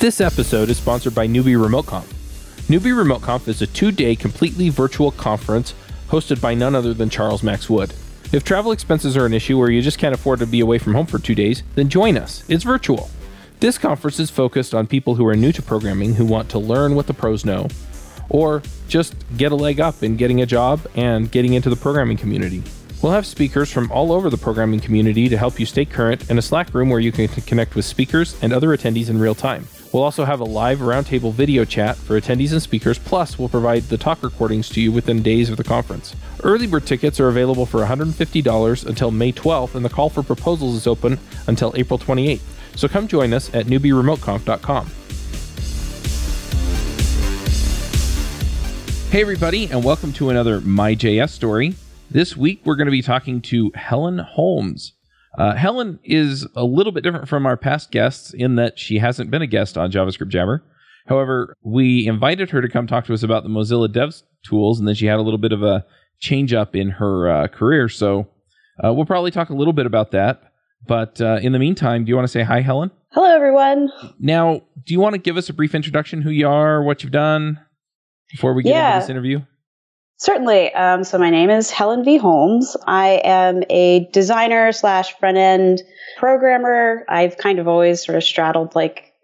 This episode is sponsored by Newbie Remote Conf. Newbie Remote Conf is a two-day completely virtual conference hosted by none other than Charles Max Wood. If travel expenses are an issue or you just can't afford to be away from home for 2 days, then join us. It's virtual. This conference is focused on people who are new to programming who want to learn what the pros know, or just get a leg up in getting a job and getting into the programming community. We'll have speakers from all over the programming community to help you stay current and a Slack room where you can connect with speakers and other attendees in real time. We'll also have a live roundtable video chat for attendees and speakers, plus we'll provide the talk recordings to you within days of the conference. Early bird tickets are available for $150 until May 12th, and the call for proposals is open until April 28th. So come join us at newbieremoteconf.com. Hey everybody, and welcome to another MyJS story. This week, we're going to be talking to Helen Holmes. Helen is a little bit different from our past guests in that she hasn't been a guest on JavaScript Jabber. However, we invited her to come talk to us about the Mozilla DevTools, and then she had a little bit of a change up in her career. So we'll probably talk a little bit about that. But in the meantime, do you want to say hi, Helen? Hello, everyone. Now, do you want to give us a brief introduction, who you are, what you've done, before we get into this interview? Certainly. So my name is Helen V. Holmes. I am a designer / front-end programmer. I've kind of always sort of straddled like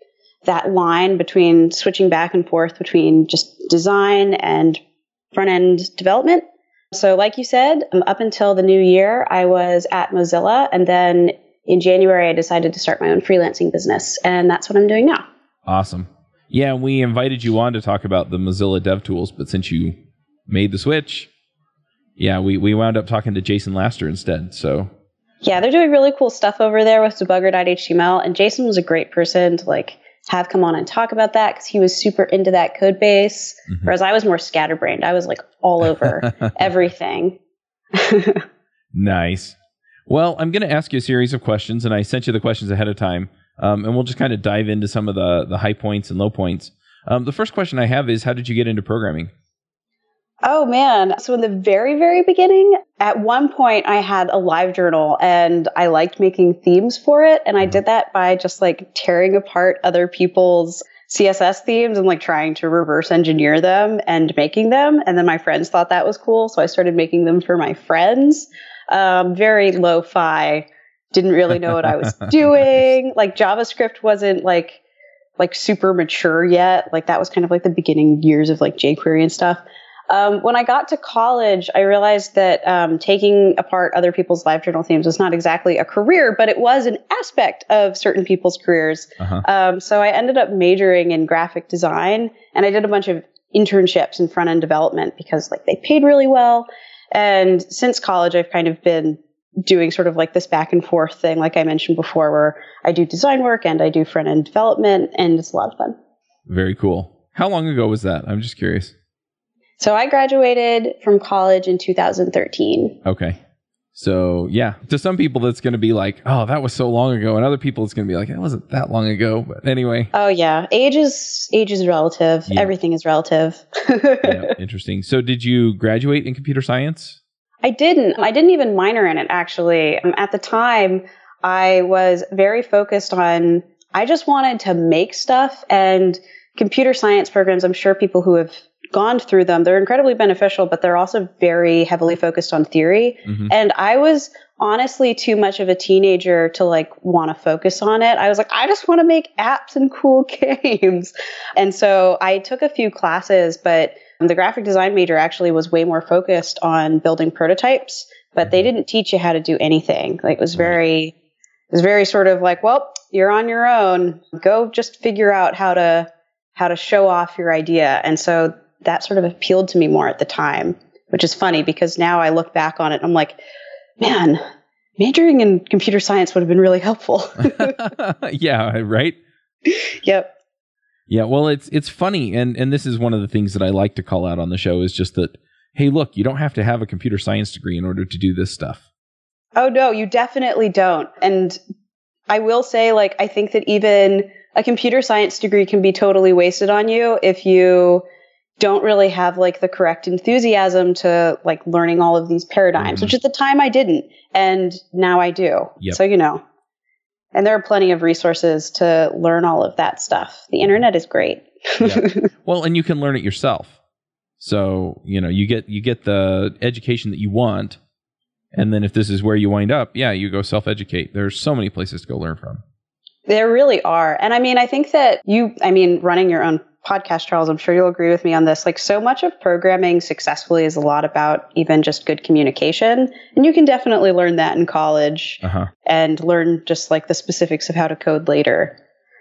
that line between switching back and forth between just design and front-end development. So like you said, up until the new year, I was at Mozilla. And then in January, I decided to start my own freelancing business. And that's what I'm doing now. Awesome. Yeah, we invited you on to talk about the Mozilla DevTools, but since you made the switch, we wound up talking to Jason Laster instead. So yeah, they're doing really cool stuff over there with debugger.html, and Jason was a great person to like have come on and talk about that because he was super into that code base, whereas I was more scatterbrained. I was like all over everything. Nice. Well, I'm going to ask you a series of questions, and I sent you the questions ahead of time, and we'll just kind of dive into some of the high points and low points. The first question I have is, how did you get into programming? Oh, man. So in the very, very beginning, at one point, I had a live journal and I liked making themes for it. And I did that by just like tearing apart other people's CSS themes and like trying to reverse engineer them and making them. And then my friends thought that was cool. So I started making them for my friends. Very lo-fi. Didn't really know what I was doing. Nice. Like JavaScript wasn't like super mature yet. Like that was kind of like the beginning years of like jQuery and stuff. When I got to college, I realized that taking apart other people's live journal themes was not exactly a career, but it was an aspect of certain people's careers. So I ended up majoring in graphic design, and I did a bunch of internships in front-end development because like they paid really well. And since college, I've kind of been doing sort of like this back and forth thing, like I mentioned before, where I do design work and I do front-end development, and it's a lot of fun. Very cool. How long ago was that? I'm just curious. So I graduated from college in 2013. Okay. So yeah, to some people that's going to be like, oh, that was so long ago. And other people it's going to be like, it wasn't that long ago. But anyway. Oh yeah. Age is relative. Yeah. Everything is relative. Yeah, interesting. So did you graduate in computer science? I didn't. I didn't even minor in it, actually. At the time, I was very focused on, I just wanted to make stuff, and computer science programs, I'm sure people who have gone through them, they're incredibly beneficial, but they're also very heavily focused on theory. And I was honestly too much of a teenager to like want to focus on it. I was like, I just want to make apps and cool games. And so I took a few classes, but the graphic design major actually was way more focused on building prototypes, but they didn't teach you how to do anything. Like it was very sort of like, well, you're on your own. Go just figure out how to show off your idea. And so that sort of appealed to me more at the time, which is funny because now I look back on it and I'm like, man, majoring in computer science would have been really helpful. Yeah, right? Yep. Yeah, well, it's funny. And this is one of the things that I like to call out on the show is just that, hey, look, you don't have to have a computer science degree in order to do this stuff. Oh, no, you definitely don't. And I will say, like, I think that even a computer science degree can be totally wasted on you if you don't really have like the correct enthusiasm to like learning all of these paradigms, which at the time I didn't, and now I do. Yep. So, you know, And there are plenty of resources to learn all of that stuff. The internet is great. Yeah. Well, and you can learn it yourself. So, you know, you get the education that you want. And then if this is where you wind up, yeah, you go self-educate. There's so many places to go learn from. There really are. And I mean, I think that running your own podcast, Charles, I'm sure you'll agree with me on this. Like, so much of programming successfully is a lot about even just good communication. And you can definitely learn that in college and learn just like the specifics of how to code later.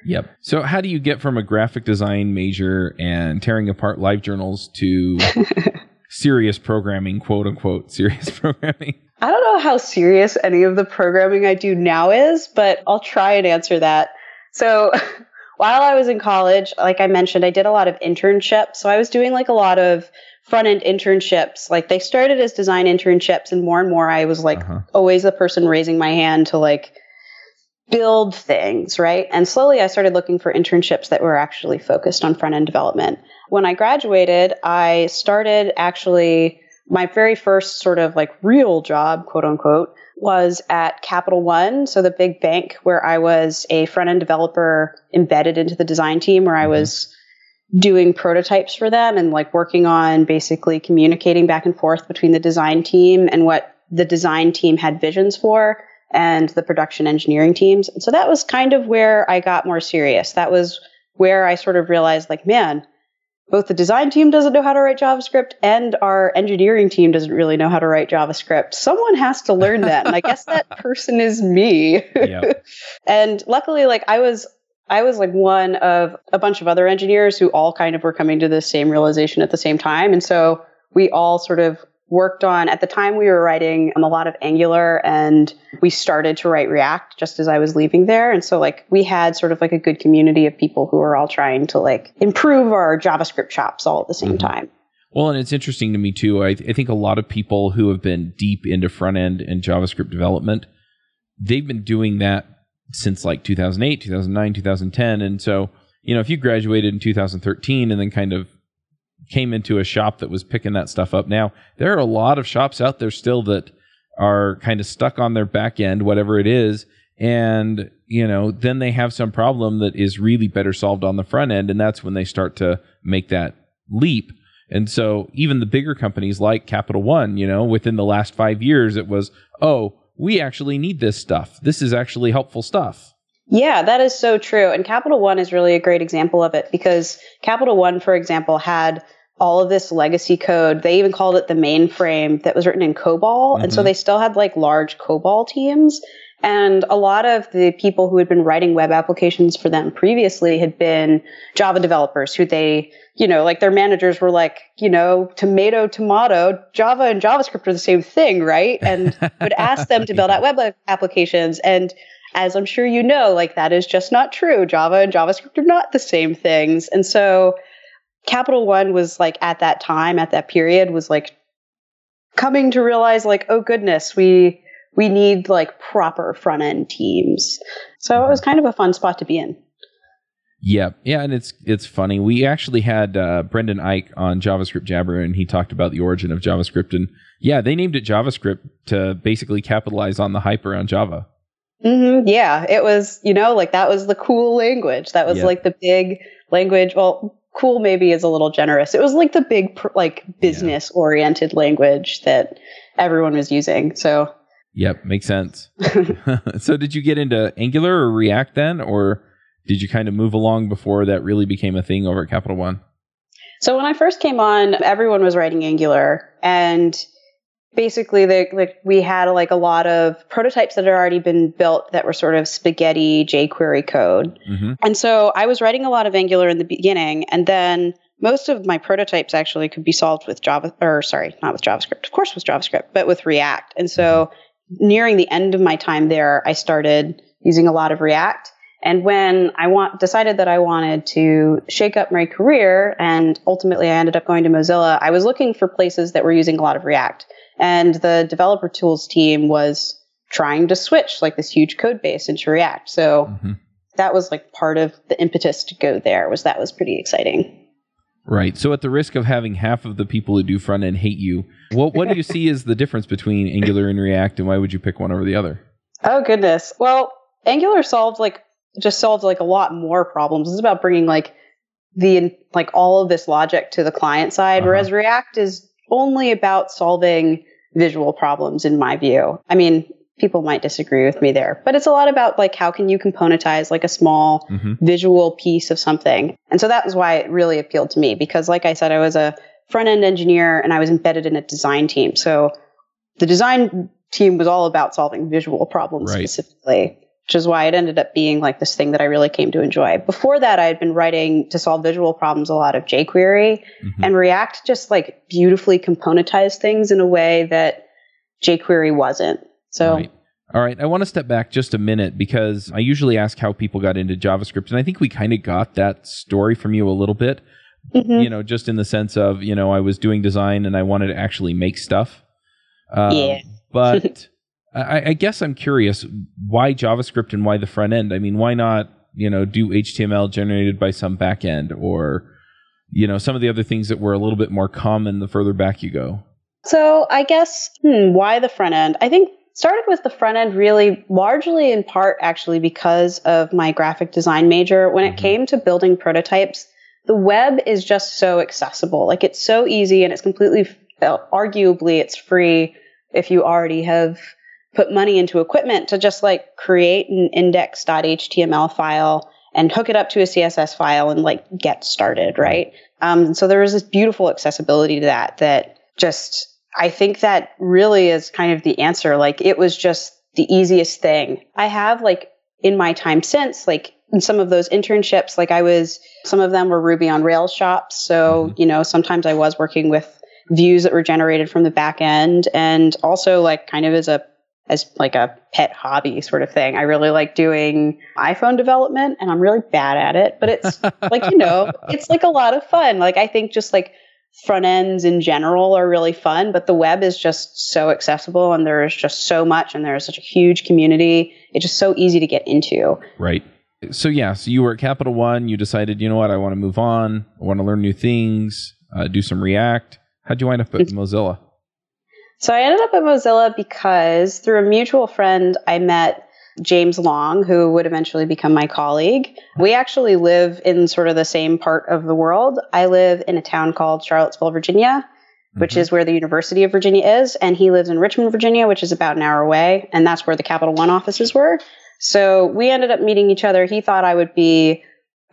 Yep. So how do you get from a graphic design major and tearing apart live journals to serious programming, quote unquote, serious programming? I don't know how serious any of the programming I do now is, but I'll try and answer that. So while I was in college, like I mentioned, I did a lot of internships. So I was doing like a lot of front-end internships. Like, they started as design internships, and more I was like always the person raising my hand to like build things, right? And slowly I started looking for internships that were actually focused on front-end development. When I graduated, I started actually my very first sort of like real job, quote unquote, was at Capital One. So the big bank where I was a front-end developer embedded into the design team, where I was doing prototypes for them and like working on basically communicating back and forth between the design team and what the design team had visions for and the production engineering teams. And so that was kind of where I got more serious. That was where I sort of realized like, man, both the design team doesn't know how to write JavaScript and our engineering team doesn't really know how to write JavaScript. Someone has to learn that. And I guess that person is me. Yep. And luckily, like I was like one of a bunch of other engineers who all kind of were coming to the same realization at the same time. And so we all sort of worked on, at the time we were writing a lot of Angular, and we started to write React just as I was leaving there. And so like we had sort of like a good community of people who were all trying to like improve our JavaScript chops all at the same time. Well, and it's interesting to me too. I think a lot of people who have been deep into front end and JavaScript development, they've been doing that since like 2008, 2009, 2010. And so, you know, if you graduated in 2013 and then kind of came into a shop that was picking that stuff up. Now, there are a lot of shops out there still that are kind of stuck on their back end, whatever it is. And, you know, then they have some problem that is really better solved on the front end. And that's when they start to make that leap. And so even the bigger companies like Capital One, you know, within the last 5 years, it was, oh, we actually need this stuff. This is actually helpful stuff. Yeah, that is so true. And Capital One is really a great example of it, because Capital One, for example, had all of this legacy code. They even called it the mainframe that was written in COBOL. And so they still had like large COBOL teams. And a lot of the people who had been writing web applications for them previously had been Java developers who they, you know, like their managers were like, you know, tomato, tomato, Java and JavaScript are the same thing, right? And would ask them to build out web applications. And as I'm sure you know, like that is just not true. Java and JavaScript are not the same things. And so Capital One was like at that time, at that period, was like coming to realize like, oh goodness, we need like proper front end teams. So it was kind of a fun spot to be in. Yeah. Yeah. And it's funny. We actually had Brendan Eich on JavaScript Jabber, and he talked about the origin of JavaScript. And yeah, they named it JavaScript to basically capitalize on the hype around Java. Yeah, it was, you know, like that was the cool language. That was like the big language. Well, cool maybe is a little generous. It was like the big, like business oriented language that everyone was using. So, yep, makes sense. So, did you get into Angular or React then, or did you kind of move along before that really became a thing over at Capital One? So, when I first came on, everyone was writing Angular, and basically, we had like a lot of prototypes that had already been built that were sort of spaghetti jQuery code. And so I was writing a lot of Angular in the beginning, and then most of my prototypes actually could be solved with JavaScript, but with React. And so nearing the end of my time there, I started using a lot of React. And when I decided that I wanted to shake up my career, and ultimately I ended up going to Mozilla, I was looking for places that were using a lot of React. And the developer tools team was trying to switch like this huge code base into React. So that was like part of the impetus to go there, that was pretty exciting. Right. So at the risk of having half of the people who do front end hate you, what do you see is the difference between Angular and React, and why would you pick one over the other? Oh, goodness. Well, Angular solved a lot more problems. It's about bringing like all of this logic to the client side, whereas React is only about solving visual problems, in my view. I mean, people might disagree with me there, but it's a lot about like how can you componentize like a small visual piece of something. And so that was why it really appealed to me, because like I said, I was a front-end engineer and I was embedded in a design team. So the design team was all about solving visual problems specifically, which is why it ended up being like this thing that I really came to enjoy. Before that, I had been writing to solve visual problems a lot of jQuery, and React just like beautifully componentized things in a way that jQuery wasn't. So, All right. I want to step back just a minute, because I usually ask how people got into JavaScript, and I think we kind of got that story from you a little bit, you know, just in the sense of, you know, I was doing design and I wanted to actually make stuff. But I guess I'm curious, why JavaScript and why the front end? I mean, why not, you know, do HTML generated by some back end, or, you know, some of the other things that were a little bit more common the further back you go? So I guess, why the front end? I think started with the front end really largely in part actually because of my graphic design major. When it came to building prototypes, the web is just so accessible. Like, it's so easy, and it's completely, arguably it's free if you already have put money into equipment to just like create an index.html file and hook it up to a CSS file and like get started, right? So there is this beautiful accessibility to that, that just, I think that really is kind of the answer. Like, it was just the easiest thing. I have like in my time since, like in some of those internships, like I was, some of them were Ruby on Rails shops. So, you know, sometimes I was working with views that were generated from the back end, and also like kind of as a pet hobby sort of thing. I really like doing iPhone development, and I'm really bad at it, but it's like, you know, it's like a lot of fun. Like, I think just like front ends in general are really fun, but the web is just so accessible, and there is just so much, and there is such a huge community. It's just so easy to get into. Right. So yeah, so you were at Capital One. You decided, you know what, I want to move on. I want to learn new things, do some React. How'd you wind up at Mozilla? So I ended up at Mozilla because through a mutual friend, I met James Long, who would eventually become my colleague. We actually live in sort of the same part of the world. I live in a town called Charlottesville, Virginia, which is where the University of Virginia is. And he lives in Richmond, Virginia, which is about an hour away. And that's where the Capital One offices were. So we ended up meeting each other. He thought I would be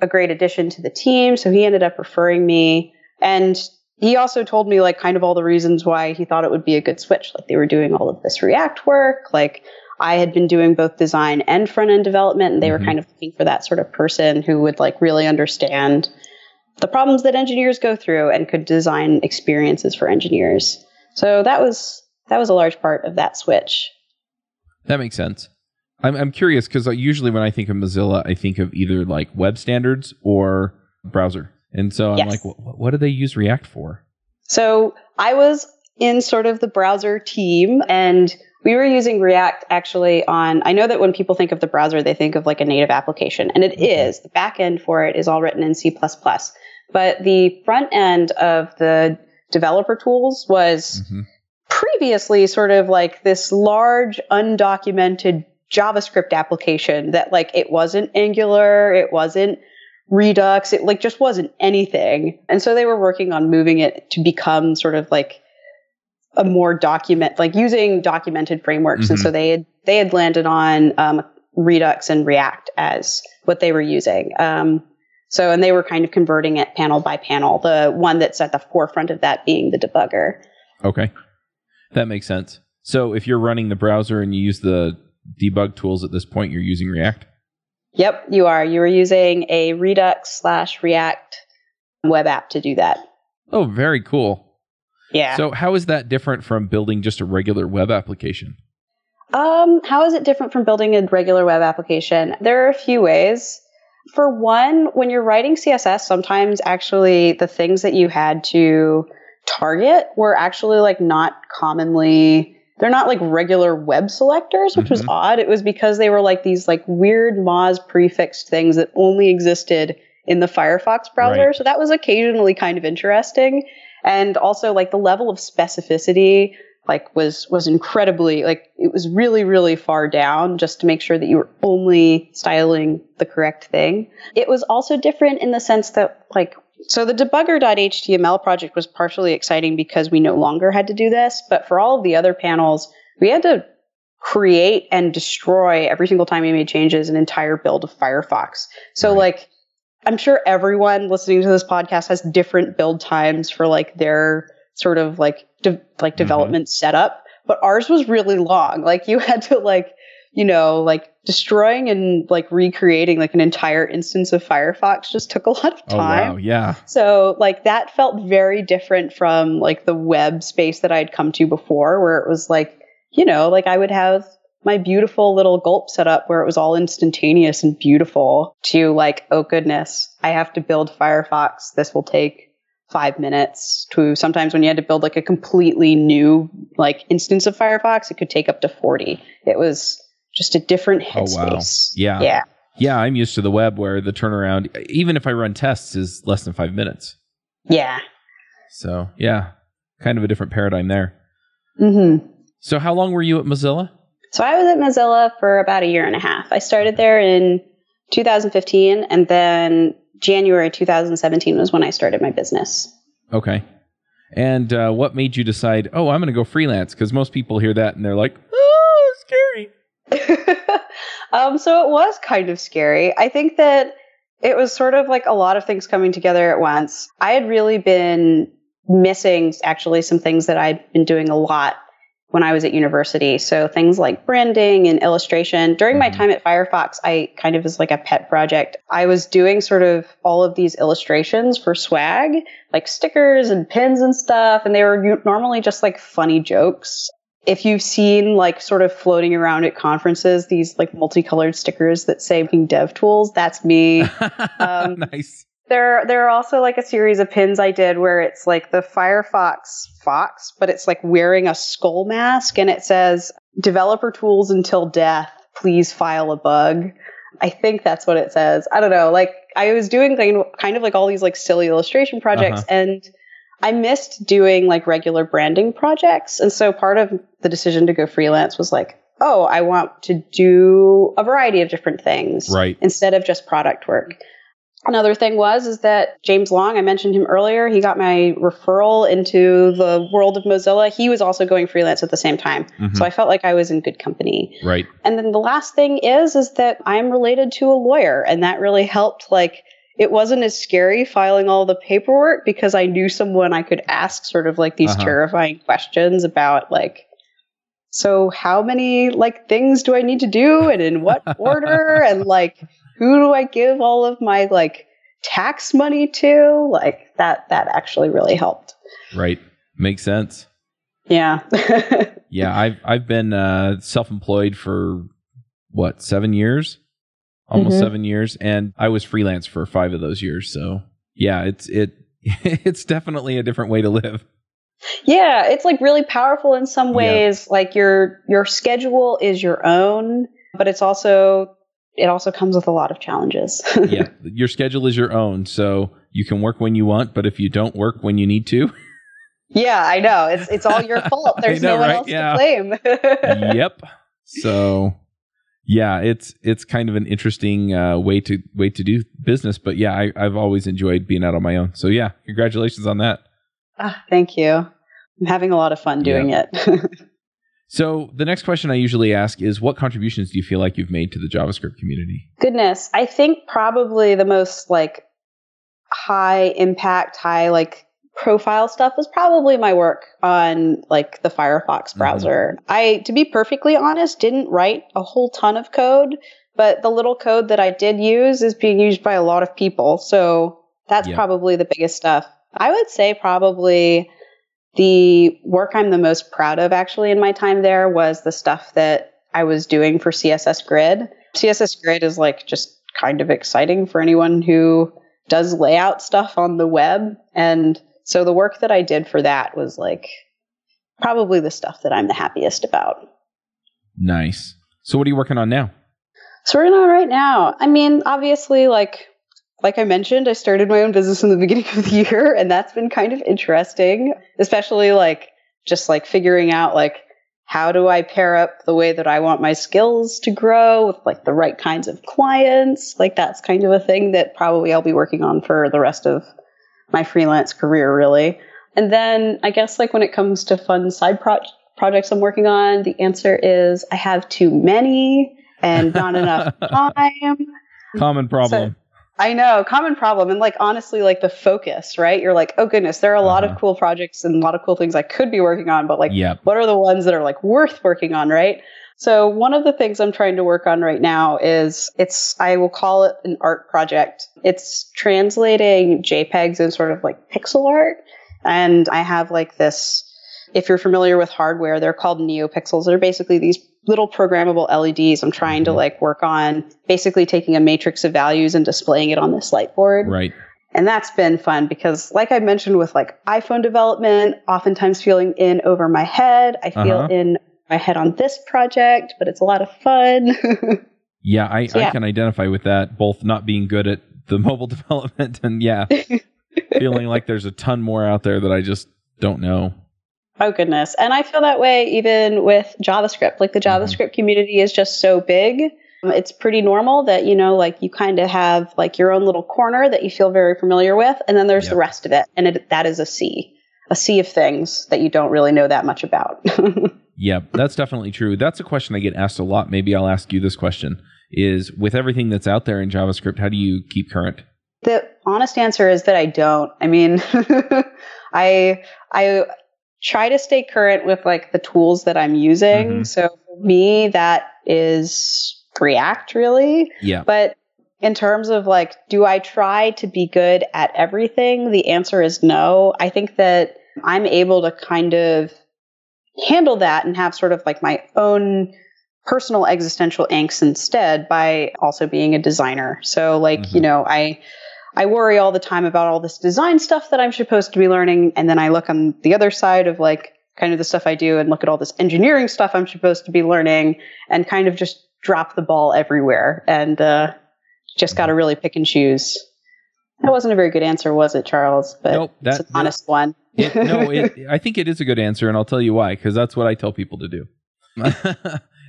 a great addition to the team, so he ended up referring me. And he also told me like kind of all the reasons why he thought it would be a good switch. Like, they were doing all of this React work. Like, I had been doing both design and front end development, and they were kind of looking for that sort of person who would like really understand the problems that engineers go through and could design experiences for engineers. So that was a large part of that switch. That makes sense. I'm curious, because usually when I think of Mozilla, I think of either like web standards or browser. And so I'm like, what do they use React for? So I was in sort of the browser team, and we were using React actually on, I know that when people think of the browser, they think of like a native application, and it is. The back end for it is all written in C++. But the front end of the developer tools was previously sort of like this large undocumented JavaScript application that like, it wasn't Angular, it wasn't Redux, it like just wasn't anything. And so they were working on moving it to become sort of like a more using documented frameworks. And so they had landed on Redux and React as what they were using. And they were kind of converting it panel by panel, the one that's at the forefront of that being the debugger. Okay. That makes sense. So if you're running the browser and you use the debug tools at this point, you're using React? Yep, you are. You were using a Redux/React web app to do that. Oh, very cool. Yeah. So how is that different from building just a regular web application? How is it different from building a regular web application? There are a few ways. For one, when you're writing CSS, sometimes actually the things that you had to target were actually like not commonly... They're not like regular web selectors, which was odd. It was because they were like these like weird Moz prefixed things that only existed in the Firefox browser. Right. So that was occasionally kind of interesting. And also like the level of specificity like was incredibly, like it was really, really far down just to make sure that you were only styling the correct thing. It was also different in the sense that like, so the debugger.html project was partially exciting because we no longer had to do this, but for all of the other panels, we had to create and destroy every single time we made changes an entire build of Firefox. So right. Like, I'm sure everyone listening to this podcast has different build times for like their sort of like development setup, but ours was really long. Like you had to like, you know, like destroying and like recreating like an entire instance of Firefox just took a lot of time. Oh, wow. Yeah. So like that felt very different from like the web space that I'd come to before, where it was like, you know, like I would have my beautiful little gulp set up where it was all instantaneous and beautiful to like, oh goodness, I have to build Firefox. This will take 5 minutes, to sometimes when you had to build like a completely new like instance of Firefox, it could take up to 40. It was just a different headspace. Oh, wow. Yeah. Yeah. Yeah. I'm used to the web where the turnaround, even if I run tests, is less than 5 minutes. Yeah. So yeah, kind of a different paradigm there. Mm-hmm. So how long were you at Mozilla? So I was at Mozilla for about 1.5 years. I started there in 2015, and then January 2017 was when I started my business. Okay. And what made you decide, oh, I'm going to go freelance? Because most people hear that and they're like, oh, scary. So it was kind of scary. I think that it was sort of like a lot of things coming together at once. I had really been missing actually some things that I'd been doing a lot when I was at university. So things like branding and illustration. During my time at Firefox, I kind of was like a pet project. I was doing sort of all of these illustrations for swag, like stickers and pins and stuff. And they were normally just like funny jokes. If you've seen like sort of floating around at conferences, these like multicolored stickers that say DevTools, that's me. Nice. There are also like a series of pins I did where it's like the Firefox fox, but it's like wearing a skull mask and it says developer tools until death, please file a bug. I think that's what it says. I don't know. Like I was doing kind of like all these like silly illustration projects and I missed doing like regular branding projects. And so part of the decision to go freelance was like, oh, I want to do a variety of different things instead of just product work. Another thing is that James Long, I mentioned him earlier, he got my referral into the world of Mozilla. He was also going freelance at the same time. So I felt like I was in good company. Right. And then the last thing is that I'm related to a lawyer, and that really helped. Like, it wasn't as scary filing all the paperwork because I knew someone I could ask sort of like these terrifying questions about like, so how many like things do I need to do and in what order and like, who do I give all of my like tax money to? Like that actually really helped. Right. Makes sense. Yeah. Yeah. I've been self-employed for 7 years, almost 7 years. And I was freelance for 5 of those years. So yeah, it's definitely a different way to live. Yeah. It's like really powerful in some ways. Yeah. Like your schedule is your own, but it also comes with a lot of challenges. Yeah. Your schedule is your own, so you can work when you want, but if you don't work when you need to. Yeah, I know. It's all your fault. There's no one else to blame. Yep. So yeah, it's kind of an interesting way to do business. But yeah, I've always enjoyed being out on my own. So yeah, congratulations on that. Thank you. I'm having a lot of fun doing it. So the next question I usually ask is, what contributions do you feel like you've made to the JavaScript community? Goodness. I think probably the most like high impact, high like profile stuff was probably my work on like the Firefox browser. To be perfectly honest, didn't write a whole ton of code, but the little code that I did use is being used by a lot of people. So that's probably the biggest stuff. I would say probably the work I'm the most proud of actually in my time there was the stuff that I was doing for CSS Grid. CSS Grid is like just kind of exciting for anyone who does layout stuff on the web. And so the work that I did for that was like probably the stuff that I'm the happiest about. Nice. So what are you working on now? So we're not right now. I mean, obviously like I mentioned, I started my own business in the beginning of the year, and that's been kind of interesting, especially like just like figuring out like, how do I pair up the way that I want my skills to grow with like the right kinds of clients? Like that's kind of a thing that probably I'll be working on for the rest of my freelance career, really. And then I guess like when it comes to fun side projects I'm working on, the answer is I have too many and not enough time. Common problem. So, I know, common problem. And like, honestly, like the focus, right? You're like, oh goodness, there are a lot of cool projects and a lot of cool things I could be working on, but like, what are the ones that are like worth working on, right? So one of the things I'm trying to work on right now is I will call it an art project. It's translating JPEGs and sort of like pixel art. And I have like this, if you're familiar with hardware, they're called NeoPixels. They're basically these little programmable LEDs I'm trying to like work on, basically taking a matrix of values and displaying it on this light board. Right. And that's been fun because like I mentioned with like iPhone development, oftentimes feeling in over my head. I feel in my head on this project, but it's a lot of fun. I can identify with that, both not being good at the mobile development and feeling like there's a ton more out there that I just don't know. Oh, goodness. And I feel that way even with JavaScript. Like the JavaScript community is just so big. It's pretty normal that, you know, like you kind of have like your own little corner that you feel very familiar with. And then there's the rest of it. And that is a sea of things that you don't really know that much about. That's definitely true. That's a question I get asked a lot. Maybe I'll ask you this question is with everything that's out there in JavaScript, how do you keep current? The honest answer is that I don't. I mean, I try to stay current with like the tools that I'm using. So for me, that is React, really. Yeah. But in terms of like, do I try to be good at everything? The answer is no. I think that I'm able to kind of handle that and have sort of like my own personal existential angst instead by also being a designer. So like, you know, I worry all the time about all this design stuff that I'm supposed to be learning. And then I look on the other side of like kind of the stuff I do and look at all this engineering stuff I'm supposed to be learning and kind of just drop the ball everywhere and just got to really pick and choose. That wasn't a very good answer, was it, Charles? But nope, it's an honest one. I think it is a good answer. And I'll tell you why, because that's what I tell people to do.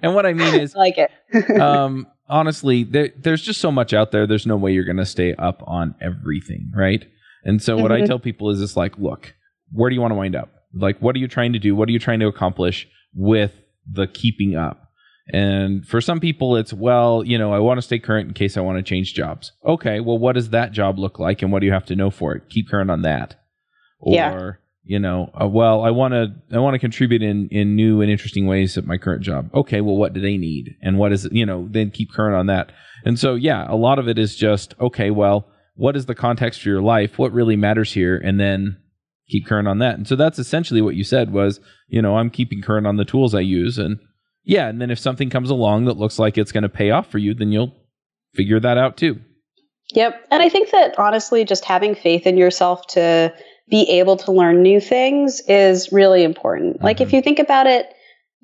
And what I mean is, I like it. Honestly, there's just so much out there. There's no way you're going to stay up on everything, right? And so what I tell people is it's like, look, where do you want to wind up? Like, what are you trying to do? What are you trying to accomplish with the keeping up? And for some people, it's, well, you know, I want to stay current in case I want to change jobs. Okay, well, what does that job look like? And what do you have to know for it? Keep current on that. Or, you know, well, I want to contribute in new and interesting ways at my current job. Okay, well, what do they need? And what is it, you know, then keep current on that. And so, yeah, a lot of it is just, okay, well, what is the context for your life? What really matters here? And then keep current on that. And so that's essentially what you said was, you know, I'm keeping current on the tools I use. And yeah, and then if something comes along that looks like it's going to pay off for you, then you'll figure that out too. Yep. And I think that honestly, just having faith in yourself to be able to learn new things is really important. Like if you think about it,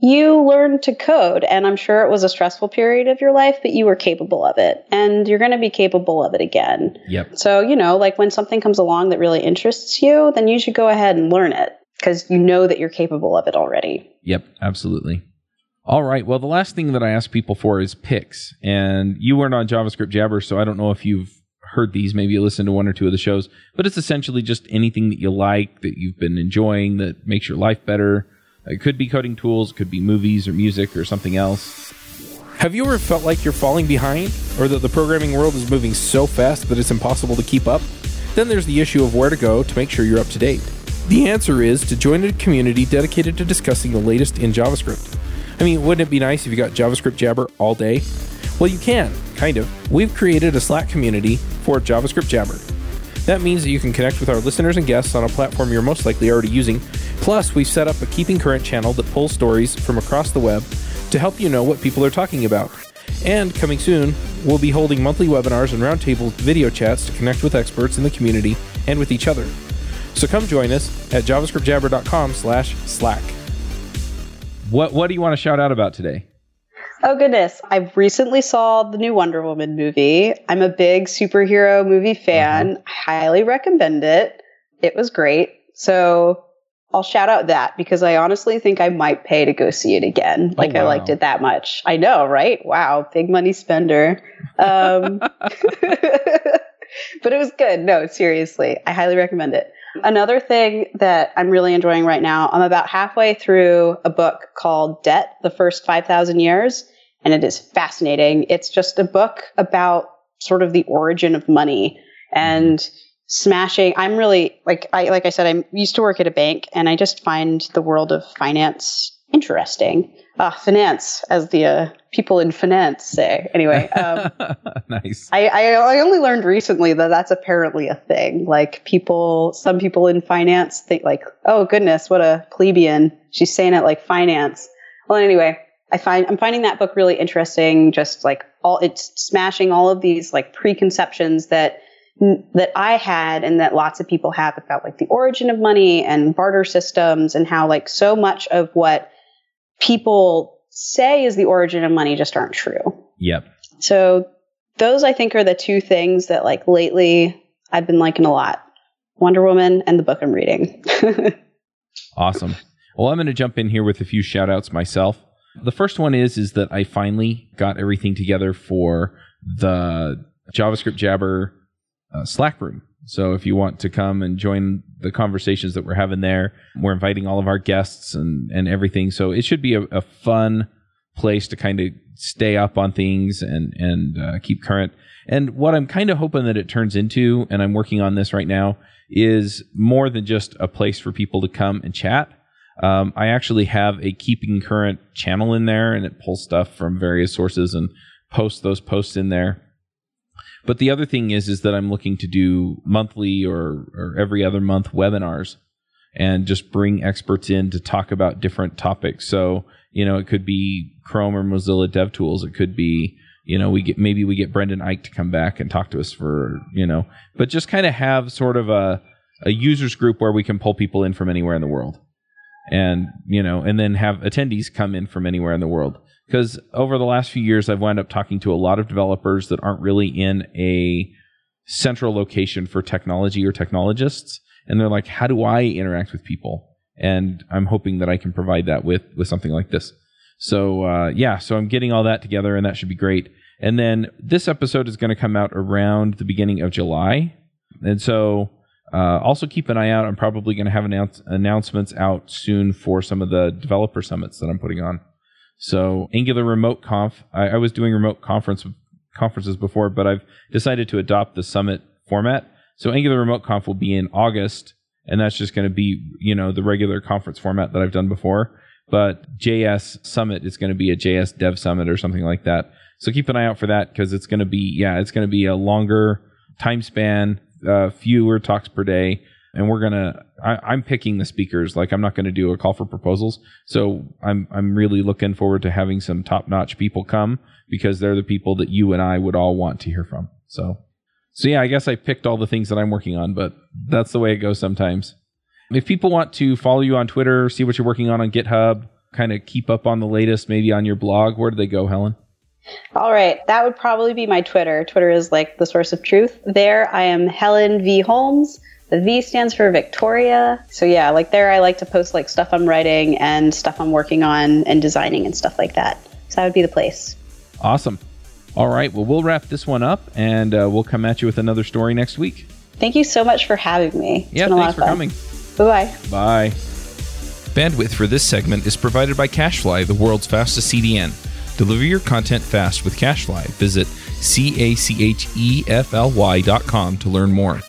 you learned to code and I'm sure it was a stressful period of your life, but you were capable of it and you're going to be capable of it again. Yep. So, you know, like when something comes along that really interests you, then you should go ahead and learn it because you know that you're capable of it already. Yep, absolutely. All right. Well, the last thing that I ask people for is picks, and you weren't on JavaScript Jabber, so I don't know if you've heard these, maybe you listen to one or two of the shows, but it's essentially just anything that you like, that you've been enjoying, that makes your life better. It could be coding tools, it could be movies or music or something else. Have you ever felt like you're falling behind or that the programming world is moving so fast that it's impossible to keep up? Then there's the issue of where to go to make sure you're up to date. The answer is to join a community dedicated to discussing the latest in JavaScript. I mean, wouldn't it be nice if you got JavaScript Jabber all day? Well, you can, kind of. We've created a Slack community for JavaScript Jabber. That means that you can connect with our listeners and guests on a platform you're most likely already using. Plus, we've set up a Keeping Current channel that pulls stories from across the web to help you know what people are talking about. And coming soon, we'll be holding monthly webinars and roundtable video chats to connect with experts in the community and with each other. So come join us at javascriptjabber.com/Slack. What do you want to shout out about today? Oh, goodness. I recently saw the new Wonder Woman movie. I'm a big superhero movie fan. I highly recommend it. It was great. So I'll shout out that because I honestly think I might pay to go see it again. Like, oh, wow. I liked it that much. I know, right? Wow. Big money spender. But it was good. No, seriously. I highly recommend it. Another thing that I'm really enjoying right now, I'm about halfway through a book called Debt, The First 5,000 Years. And it is fascinating. It's just a book about sort of the origin of money and smashing. I'm really, like I said, I used to work at a bank, and I just find the world of finance interesting. Finance, as the people in finance say. Anyway, nice. I only learned recently that that's apparently a thing. Like, people, some people in finance think like, oh goodness, what a plebeian, she's saying it like finance. Well, anyway, I'm finding that book really interesting. Just like it's smashing all of these like preconceptions that I had and that lots of people have about like the origin of money and barter systems, and how like so much of what people say is the origin of money just aren't true. Yep. So those, I think, are the two things that like lately I've been liking a lot. Wonder Woman and the book I'm reading. Awesome. Well, I'm going to jump in here with a few shout outs myself. The first one is that I finally got everything together for the JavaScript Jabber Slack room. So if you want to come and join the conversations that we're having there, we're inviting all of our guests and everything. So it should be a fun place to kind of stay up on things and keep current. And what I'm kind of hoping that it turns into, and I'm working on this right now, is more than just a place for people to come and chat. I actually have a keeping current channel in there, and it pulls stuff from various sources and posts those posts in there. But the other thing is that I'm looking to do monthly or every other month webinars, and just bring experts in to talk about different topics. So, you know, it could be Chrome or Mozilla DevTools. It could be, you know, maybe we get Brendan Eich to come back and talk to us for, you know, but just kind of have sort of a users group where we can pull people in from anywhere in the world. And, you know, and then have attendees come in from anywhere in the world. Because over the last few years, I've wound up talking to a lot of developers that aren't really in a central location for technology or technologists. And they're like, how do I interact with people? And I'm hoping that I can provide that with something like this. So, so I'm getting all that together, and that should be great. And then this episode is going to come out around the beginning of July. And so... also keep an eye out. I'm probably going to have announcements out soon for some of the developer summits that I'm putting on. So Angular Remote Conf, I was doing remote conferences before, but I've decided to adopt the summit format. So Angular Remote Conf will be in August, and that's just going to be, you know, the regular conference format that I've done before. But JS Summit is going to be a JS Dev Summit or something like that. So keep an eye out for that, because it's going to be, a longer time span. Fewer talks per day, and I'm picking the speakers. Like, I'm not going to do a call for proposals, so I'm really looking forward to having some top-notch people come, because they're the people that you and I would all want to hear from. So yeah, I guess I picked all the things that I'm working on, but that's the way it goes sometimes. If people want to follow you on Twitter, see what you're working on GitHub, kind of keep up on the latest, maybe on your blog, where do they go, Helen? All right. That would probably be my Twitter. Twitter is like the source of truth. There, I am Helen V. Holmes. The V stands for Victoria. So yeah, like there, I like to post like stuff I'm writing and stuff I'm working on and designing and stuff like that. So that would be the place. Awesome. All right. Well, we'll wrap this one up, and we'll come at you with another story next week. Thank you so much for having me. Yeah, thanks for coming. Bye-bye. Bye. Bandwidth for this segment is provided by Cachefly, the world's fastest CDN. Deliver your content fast with Cachefly. Visit Cachefly.com to learn more.